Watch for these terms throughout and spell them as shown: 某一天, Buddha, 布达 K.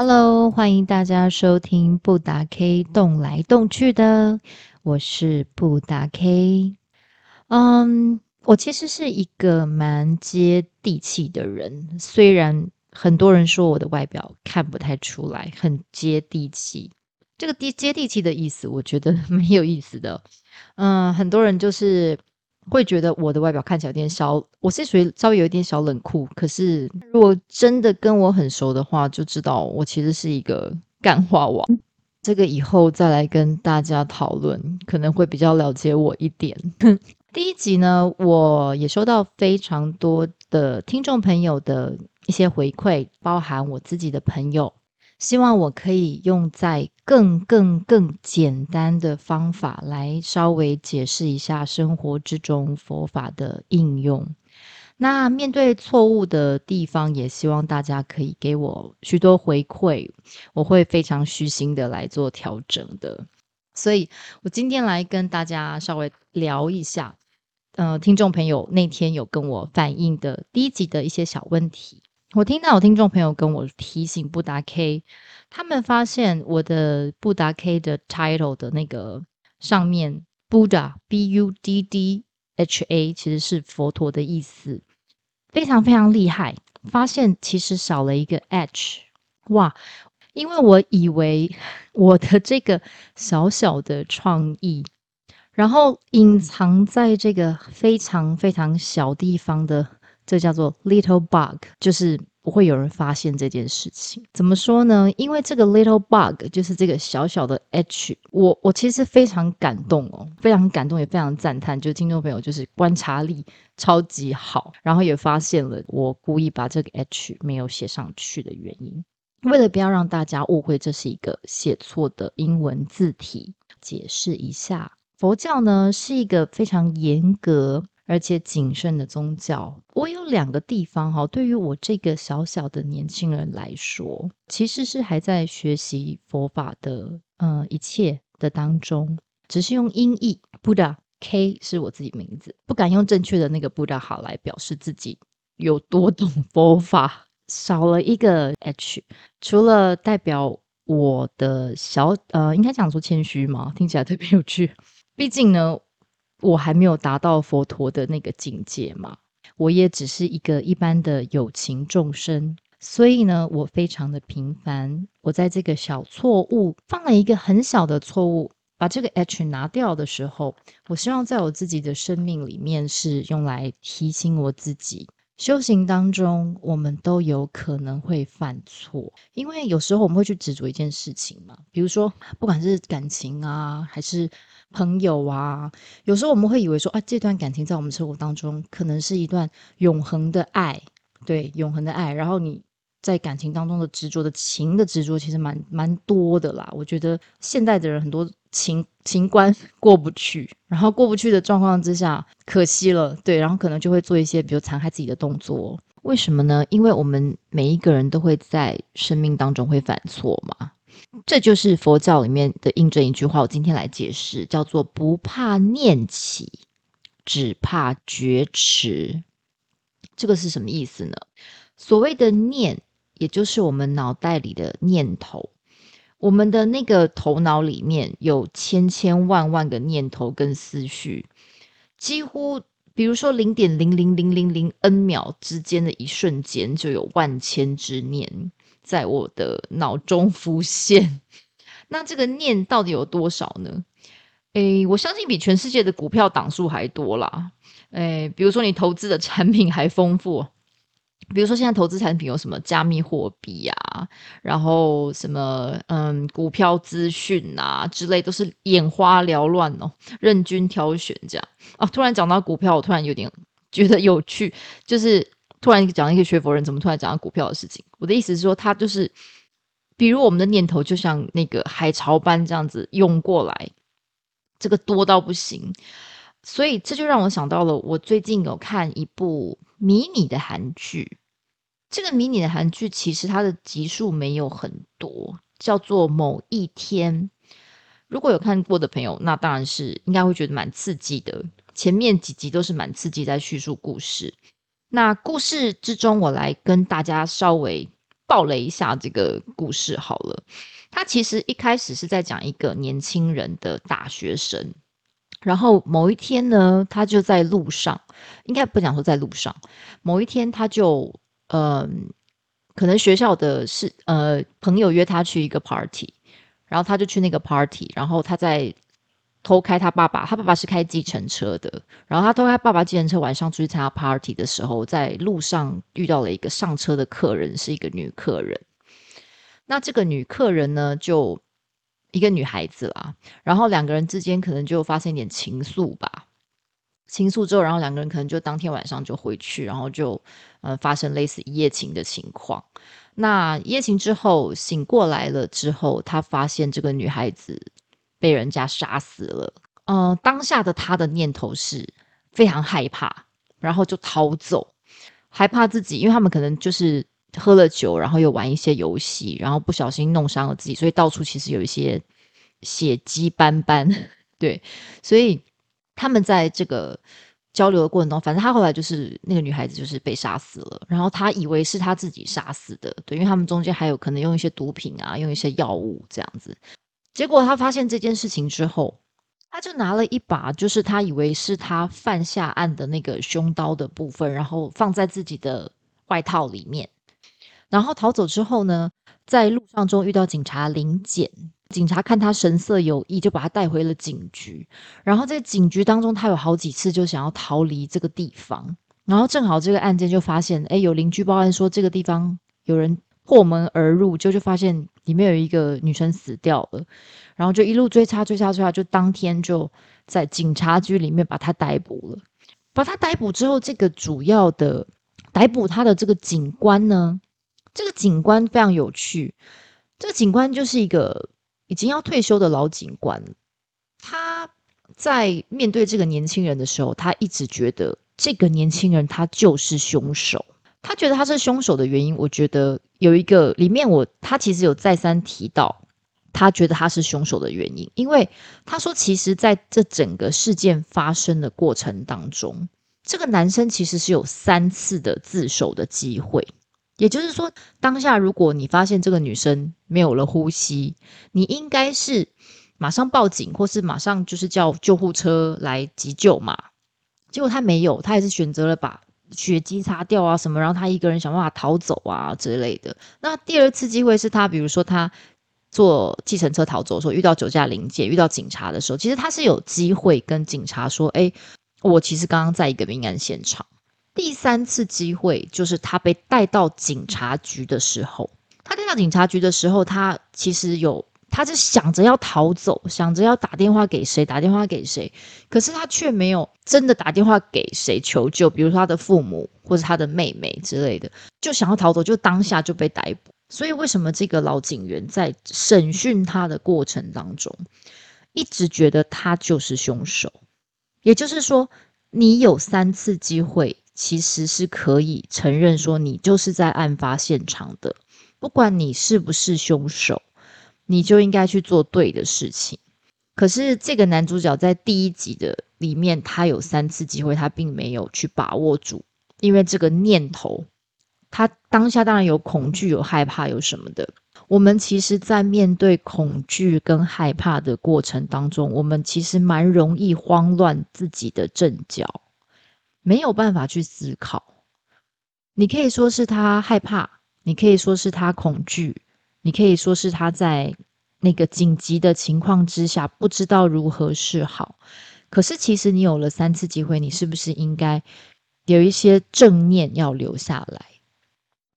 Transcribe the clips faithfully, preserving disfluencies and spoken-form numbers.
Hello， 欢迎大家收听布达 K 动来动去的，我是布达 K。嗯，我其实是一个蛮接地气的人，虽然很多人说我的外表看不太出来，很接地气。这个接地气的意思，我觉得蛮有意思的。嗯，很多人就是会觉得我的外表看起来有点小，我是属于稍微有一点小冷酷，可是如果真的跟我很熟的话，就知道我其实是一个干话王。这个以后再来跟大家讨论，可能会比较了解我一点。第一集呢，我也收到非常多的听众朋友的一些回馈，包含我自己的朋友，希望我可以用在更更更简单的方法来稍微解释一下生活之中佛法的应用。那面对错误的地方，也希望大家可以给我许多回馈，我会非常虚心的来做调整的。所以我今天来跟大家稍微聊一下呃，听众朋友那天有跟我反映的第一集的一些小问题。我听到有听众朋友跟我提醒布达 K， 他们发现我的布达 K 的 title 的那个上面 Buddha B U D D H A 其实是佛陀的意思，非常非常厉害，发现其实少了一个 H。 哇，因为我以为我的这个小小的创意，然后隐藏在这个非常非常小地方的，这叫做 little bug， 就是不会有人发现这件事情。怎么说呢？因为这个 little bug 就是这个小小的 H， 我我其实非常感动哦，非常感动也非常赞叹，就是听众朋友就是观察力超级好，然后也发现了我故意把这个 H 没有写上去的原因，为了不要让大家误会这是一个写错的英文字体。解释一下，佛教呢是一个非常严格而且谨慎的宗教。我有两个地方哈，对于我这个小小的年轻人来说，其实是还在学习佛法的呃一切的当中，只是用音译 Buddha K 是我自己名字，不敢用正确的那个 Buddha 好来表示自己有多懂佛法，少了一个 H， 除了代表我的小呃，应该讲说谦虚嘛，听起来特别有趣。毕竟呢，我还没有达到佛陀的那个境界嘛，我也只是一个一般的有情众生，所以呢我非常的平凡。我在这个小错误放了一个很小的错误，把这个 H 拿掉的时候，我希望在我自己的生命里面是用来提醒我自己，修行当中我们都有可能会犯错。因为有时候我们会去执着一件事情嘛，比如说不管是感情啊还是朋友啊，有时候我们会以为说啊，这段感情在我们生活当中可能是一段永恒的爱，对，永恒的爱。然后你在感情当中的执着的情的执着其实蛮蛮多的啦，我觉得现代的人很多情情关过不去，然后过不去的状况之下，可惜了，对，然后可能就会做一些比如残害自己的动作。为什么呢？因为我们每一个人都会在生命当中会犯错嘛，这就是佛教里面的印证一句话，我今天来解释，叫做不怕念起，只怕觉迟。这个是什么意思呢？所谓的念，也就是我们脑袋里的念头，我们的那个头脑里面有千千万万个念头跟思绪，几乎比如说 零点零零零零零 N 秒之间的一瞬间，就有万千之念在我的脑中浮现。那这个念到底有多少呢？诶，我相信比全世界的股票档数还多啦。诶，比如说你投资的产品还丰富，比如说现在投资产品有什么加密货币啊，然后什么嗯股票资讯啊之类，都是眼花缭乱哦，任君挑选这样啊。突然讲到股票，我突然有点觉得有趣，就是突然讲一个学佛人怎么突然讲到股票的事情。我的意思是说，他就是比如我们的念头就像那个海潮般这样子涌过来，这个多到不行。所以这就让我想到了，我最近有看一部迷你的韩剧，这个迷你的韩剧其实它的集数没有很多，叫做某一天。如果有看过的朋友，那当然是应该会觉得蛮刺激的，前面几集都是蛮刺激在叙述故事。那故事之中，我来跟大家稍微爆雷一下这个故事好了。他其实一开始是在讲一个年轻人的大学生，然后某一天呢，他就在路上，应该不讲说在路上，某一天他就呃，可能学校的是呃朋友约他去一个 party， 然后他就去那个 party， 然后他在偷开他爸爸，他爸爸是开计程车的，然后他偷开爸爸计程车，晚上出去参加 party 的时候，在路上遇到了一个上车的客人，是一个女客人。那这个女客人呢，就一个女孩子啦，然后两个人之间可能就发生一点情愫吧，情愫之后，然后两个人可能就当天晚上就回去，然后就呃发生类似一夜情的情况。那一夜情之后醒过来了之后，他发现这个女孩子被人家杀死了，呃，当下的他的念头是非常害怕，然后就逃走，害怕自己，因为他们可能就是喝了酒，然后又玩一些游戏，然后不小心弄伤了自己，所以到处其实有一些血迹斑斑，对，所以他们在这个交流的过程中，反正他后来就是那个女孩子就是被杀死了，然后他以为是他自己杀死的，对，因为他们中间还有可能用一些毒品啊，用一些药物这样子。结果他发现这件事情之后，他就拿了一把就是他以为是他犯下案的那个凶刀的部分，然后放在自己的外套里面，然后逃走之后呢，在路上中遇到警察临检，警察看他神色有异，就把他带回了警局。然后在警局当中，他有好几次就想要逃离这个地方，然后正好这个案件就发现，诶，有邻居报案说这个地方有人破门而入，就就发现里面有一个女生死掉了，然后就一路追查追查追查，就当天就在警察局里面把他逮捕了。把他逮捕之后，这个主要的逮捕他的这个警官呢，这个警官非常有趣，这个警官就是一个已经要退休的老警官，他在面对这个年轻人的时候，他一直觉得这个年轻人他就是凶手。他觉得他是凶手的原因，我觉得有一个里面我他其实有再三提到他觉得他是凶手的原因，因为他说其实在这整个事件发生的过程当中，这个男生其实是有三次的自首的机会，也就是说当下如果你发现这个女生没有了呼吸，你应该是马上报警或是马上就是叫救护车来急救嘛，结果他没有，他还是选择了把血迹擦掉啊什么，然后他一个人想办法逃走啊之类的。那第二次机会是他比如说他坐计程车逃走的时候，遇到酒驾临界，遇到警察的时候，其实他是有机会跟警察说，诶，我其实刚刚在一个命案现场。第三次机会就是他被带到警察局的时候，他带到警察局的时候，他其实有他是想着要逃走，想着要打电话给谁打电话给谁，可是他却没有真的打电话给谁求救，比如说他的父母或者他的妹妹之类的，就想要逃走，就当下就被逮捕。所以为什么这个老警员在审讯他的过程当中一直觉得他就是凶手，也就是说你有三次机会其实是可以承认说你就是在案发现场的，不管你是不是凶手，你就应该去做对的事情。可是这个男主角在第一集的里面，他有三次机会他并没有去把握住，因为这个念头他当下当然有恐惧有害怕有什么的，我们其实在面对恐惧跟害怕的过程当中，我们其实蛮容易慌乱自己的阵脚，没有办法去思考。你可以说是他害怕，你可以说是他恐惧，你可以说是他在那个紧急的情况之下不知道如何是好。可是其实你有了三次机会，你是不是应该有一些正念要留下来？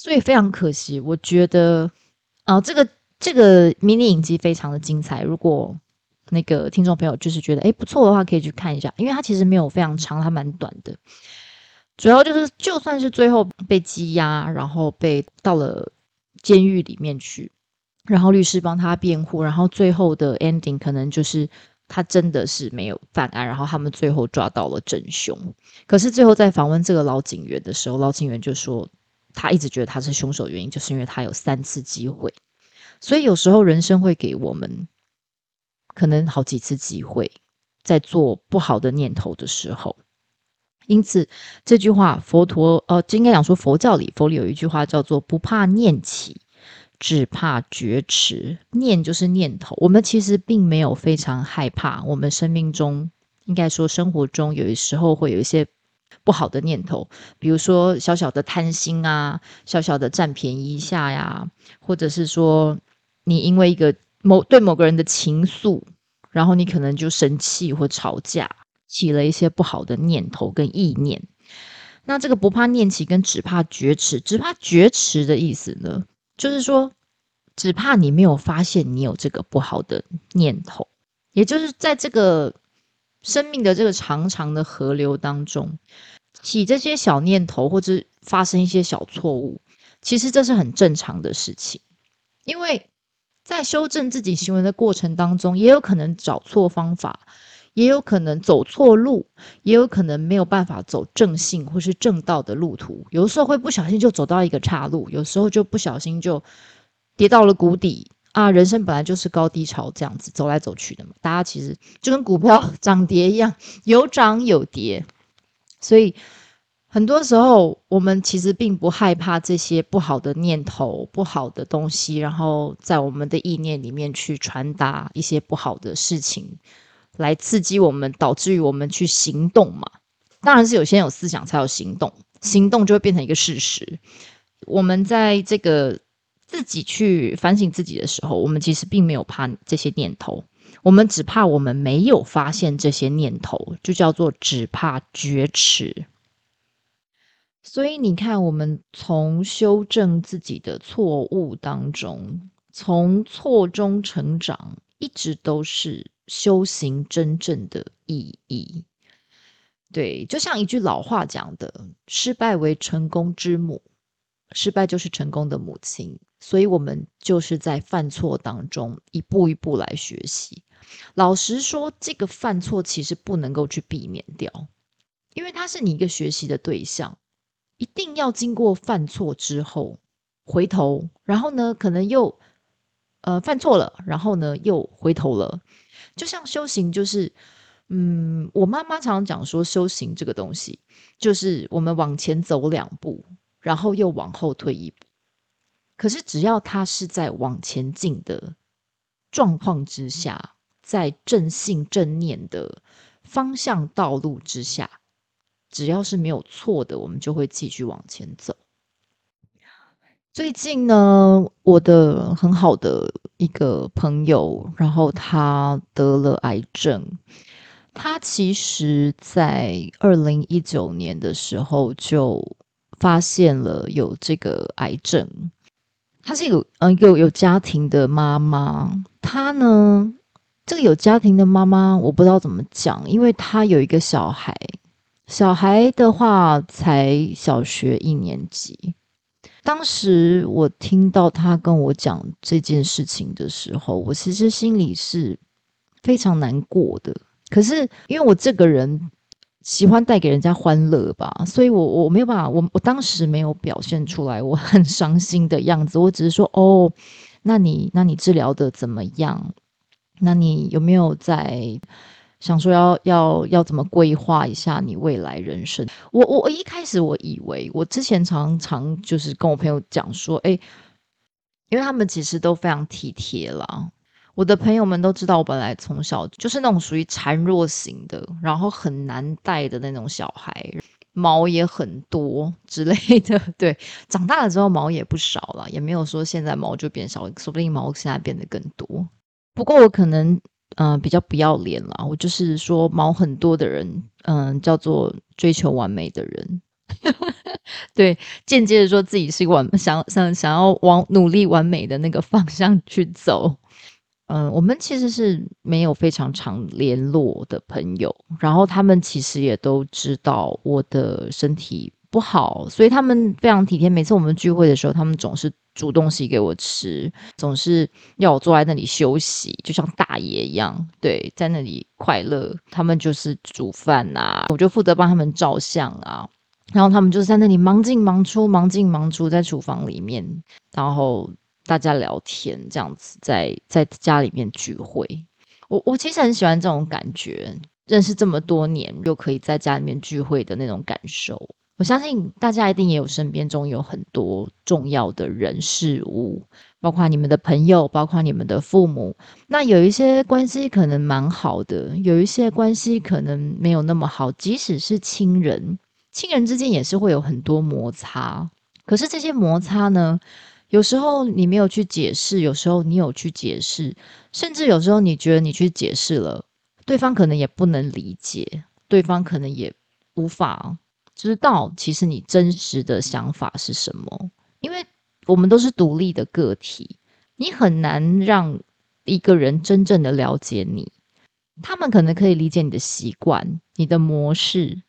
所以非常可惜，我觉得啊，这个这个迷你影集非常的精彩。如果那个听众朋友就是觉得诶不错的话，可以去看一下，因为它其实没有非常长，它蛮短的。主要就是就算是最后被羁押，然后被到了监狱里面去，然后律师帮他辩护，然后最后的 ending 可能就是他真的是没有犯案，然后他们最后抓到了真凶。可是最后在访问这个老警员的时候，老警员就说他一直觉得他是凶手的原因就是因为他有三次机会。所以有时候人生会给我们可能好几次机会在做不好的念头的时候，因此这句话佛陀呃，这应该讲说佛教里佛里有一句话叫做不怕念起，只怕觉迟。念就是念头，我们其实并没有非常害怕，我们生命中应该说生活中有时候会有一些不好的念头，比如说小小的贪心啊，小小的占便宜一下呀，或者是说你因为一个某对某个人的情愫，然后你可能就生气或吵架，起了一些不好的念头跟意念。那这个不怕念起跟只怕觉迟，只怕觉迟的意思呢，就是说只怕你没有发现你有这个不好的念头，也就是在这个生命的这个长长的河流当中起这些小念头，或者发生一些小错误，其实这是很正常的事情。因为在修正自己行为的过程当中，也有可能找错方法，也有可能走错路，也有可能没有办法走正信或是正道的路途，有时候会不小心就走到一个岔路，有时候就不小心就跌到了谷底啊，人生本来就是高低潮这样子走来走去的嘛，大家其实就跟股票涨跌一样，有涨有跌。所以很多时候我们其实并不害怕这些不好的念头，不好的东西，然后在我们的意念里面去传达一些不好的事情，来刺激我们，导致于我们去行动嘛。当然是有些人有思想才有行动，行动就会变成一个事实。我们在这个自己去反省自己的时候，我们其实并没有怕这些念头，我们只怕我们没有发现这些念头，就叫做只怕觉迟。所以你看，我们从修正自己的错误当中，从错中成长，一直都是修行真正的意义。对，就像一句老话讲的，失败为成功之母，失败就是成功的母亲。所以我们就是在犯错当中一步一步来学习。老实说，这个犯错其实不能够去避免掉，因为它是你一个学习的对象，一定要经过犯错之后回头，然后呢可能又呃犯错了，然后呢又回头了。就像修行，就是嗯，我妈妈常常讲说，修行这个东西就是我们往前走两步，然后又往后退一步。可是只要他是在往前进的状况之下，在正信正念的方向道路之下，只要是没有错的，我们就会继续往前走。最近呢，我的很好的一个朋友，然后他得了癌症。他其实在二零一九年的时候就发现了有这个癌症。她是一个、呃、一个有家庭的妈妈。她呢，这个有家庭的妈妈我不知道怎么讲，因为她有一个小孩，小孩的话才小学一年级。当时我听到她跟我讲这件事情的时候，我其实心里是非常难过的。可是因为我这个人喜欢带给人家欢乐吧，所以我我没有办法，我我当时没有表现出来我很伤心的样子，我只是说哦，那你那你治疗的怎么样？那你有没有在想说要要要怎么规划一下你未来人生？我我我一开始我以为，我之前常常就是跟我朋友讲说，哎，因为他们其实都非常体贴啦。我的朋友们都知道，我本来从小就是那种属于孱弱型的，然后很难带的那种小孩，毛也很多之类的。对，长大了之后毛也不少了，也没有说现在毛就变少，说不定毛现在变得更多。不过我可能嗯、呃、比较不要脸啦，我就是说毛很多的人，嗯、呃，叫做追求完美的人。对，间接的说自己是完想想想要往努力完美的那个方向去走。嗯，我们其实是没有非常常联络的朋友，然后他们其实也都知道我的身体不好，所以他们非常体贴。每次我们聚会的时候，他们总是煮东西给我吃，总是要我坐在那里休息，就像大爷一样，对，在那里快乐。他们就是煮饭啊，我就负责帮他们照相啊，然后他们就是在那里忙进忙出，忙进忙出，在厨房里面，然后大家聊天这样子，在在家里面聚会。我我其实很喜欢这种感觉，认识这么多年又可以在家里面聚会的那种感受。我相信大家一定也有身边中有很多重要的人事物，包括你们的朋友，包括你们的父母。那有一些关系可能蛮好的，有一些关系可能没有那么好，即使是亲人，亲人之间也是会有很多摩擦。可是这些摩擦呢，有时候你没有去解释，有时候你有去解释，甚至有时候你觉得你去解释了，对方可能也不能理解，对方可能也无法知道其实你真实的想法是什么。因为我们都是独立的个体，你很难让一个人真正的了解你。他们可能可以理解你的习惯，你的模式，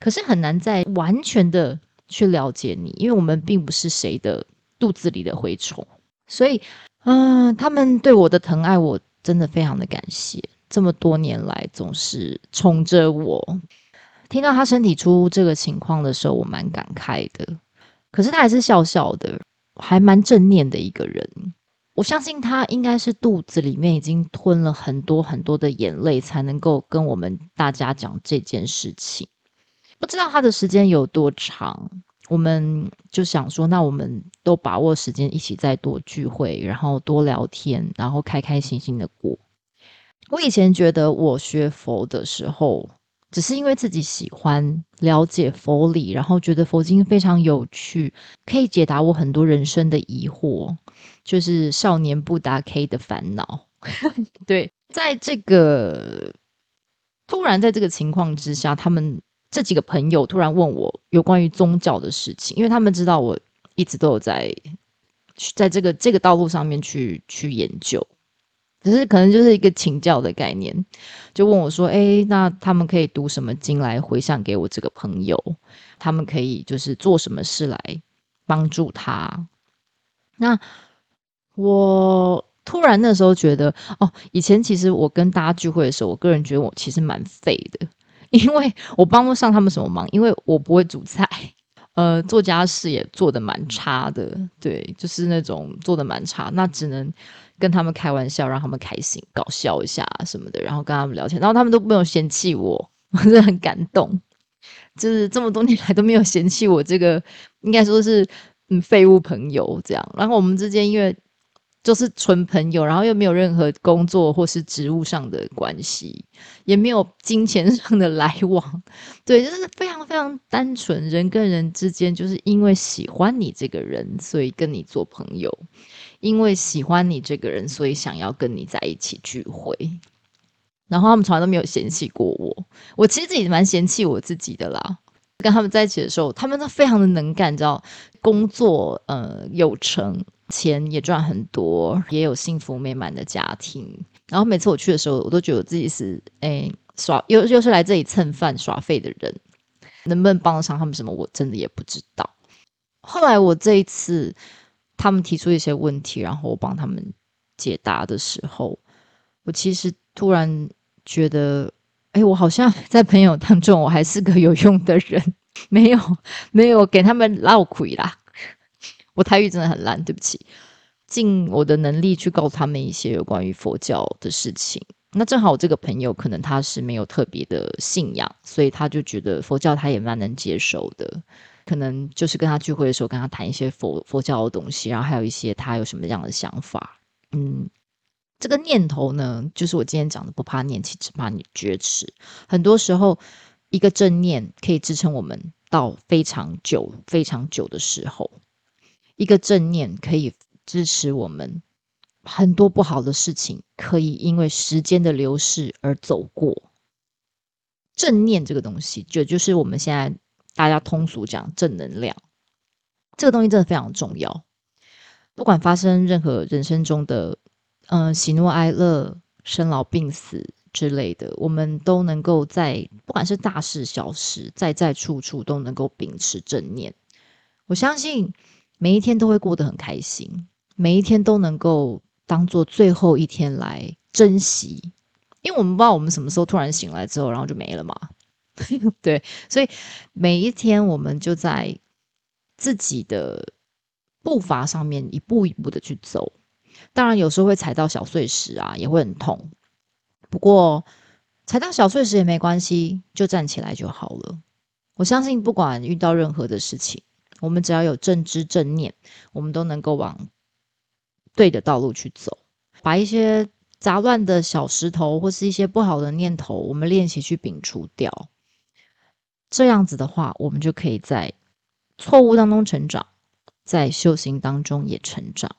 可是很难再完全的去了解你，因为我们并不是谁的肚子里的蛔虫。所以嗯、呃，他们对我的疼爱我真的非常的感谢，这么多年来总是宠着我。听到他身体出这个情况的时候，我蛮感慨的，可是他还是笑笑的，还蛮正念的一个人。我相信他应该是肚子里面已经吞了很多很多的眼泪，才能够跟我们大家讲这件事情。不知道他的时间有多长，我们就想说，那我们都把握时间一起再多聚会，然后多聊天，然后开开心心的过。我以前觉得我学佛的时候，只是因为自己喜欢了解佛理，然后觉得佛经非常有趣，可以解答我很多人生的疑惑，就是少年不达 K 的烦恼对，在这个突然在这个情况之下，他们这几个朋友突然问我有关于宗教的事情，因为他们知道我一直都有在在这个这个道路上面去去研究，只是可能就是一个请教的概念，就问我说，诶，那他们可以读什么经来回向给我这个朋友，他们可以就是做什么事来帮助他。那我突然那时候觉得，哦，以前其实我跟大家聚会的时候，我个人觉得我其实蛮废的，因为我帮不上他们什么忙，因为我不会煮菜，呃，做家事也做得蛮差的，对，就是那种做得蛮差，那只能跟他们开玩笑，让他们开心，搞笑一下什么的，然后跟他们聊天，然后他们都没有嫌弃我，我真的很感动，就是这么多年来都没有嫌弃我这个应该说是嗯废物朋友这样。然后我们之间因为就是纯朋友，然后又没有任何工作或是职务上的关系，也没有金钱上的来往，对，就是非常非常单纯，人跟人之间就是因为喜欢你这个人，所以跟你做朋友，因为喜欢你这个人，所以想要跟你在一起聚会。然后他们从来都没有嫌弃过我，我其实自己蛮嫌弃我自己的啦。跟他们在一起的时候，他们都非常的能干，你知道，工作呃有成，钱也赚很多，也有幸福美满的家庭。然后每次我去的时候，我都觉得我自己是哎耍又又是来这里蹭饭耍废的人，能不能帮得上他们什么，我真的也不知道。后来我这一次他们提出一些问题，然后我帮他们解答的时候，我其实突然觉得，哎，我好像在朋友当中我还是个有用的人，没有没有给他们落亏啦。我台语真的很烂，对不起。尽我的能力去告诉他们一些有关于佛教的事情。那正好我这个朋友可能他是没有特别的信仰，所以他就觉得佛教他也蛮能接受的。可能就是跟他聚会的时候跟他谈一些 佛, 佛教的东西，然后还有一些他有什么样的想法。嗯，这个念头呢，就是我今天讲的不怕念起，只怕你觉迟。很多时候一个正念可以支撑我们到非常久非常久的时候，一个正念可以支持我们很多不好的事情可以因为时间的流逝而走过。正念这个东西，这就是我们现在大家通俗讲正能量，这个东西真的非常重要。不管发生任何人生中的、呃、喜怒哀乐、生老病死之类的，我们都能够在不管是大事小事，在在处处都能够秉持正念。我相信每一天都会过得很开心，每一天都能够当做最后一天来珍惜，因为我们不知道我们什么时候突然醒来之后，然后就没了嘛对，所以每一天我们就在自己的步伐上面一步一步的去走。当然有时候会踩到小碎石啊，也会很痛，不过踩到小碎石也没关系，就站起来就好了。我相信不管遇到任何的事情，我们只要有正知正念，我们都能够往对的道路去走。把一些杂乱的小石头或是一些不好的念头，我们练习去摒除掉，这样子的话，我们就可以在错误当中成长，在修行当中也成长。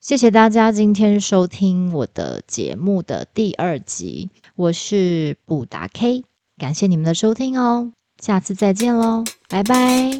谢谢大家今天收听我的节目的第二集，我是布达 K， 感谢你们的收听哦，下次再见咯，拜拜。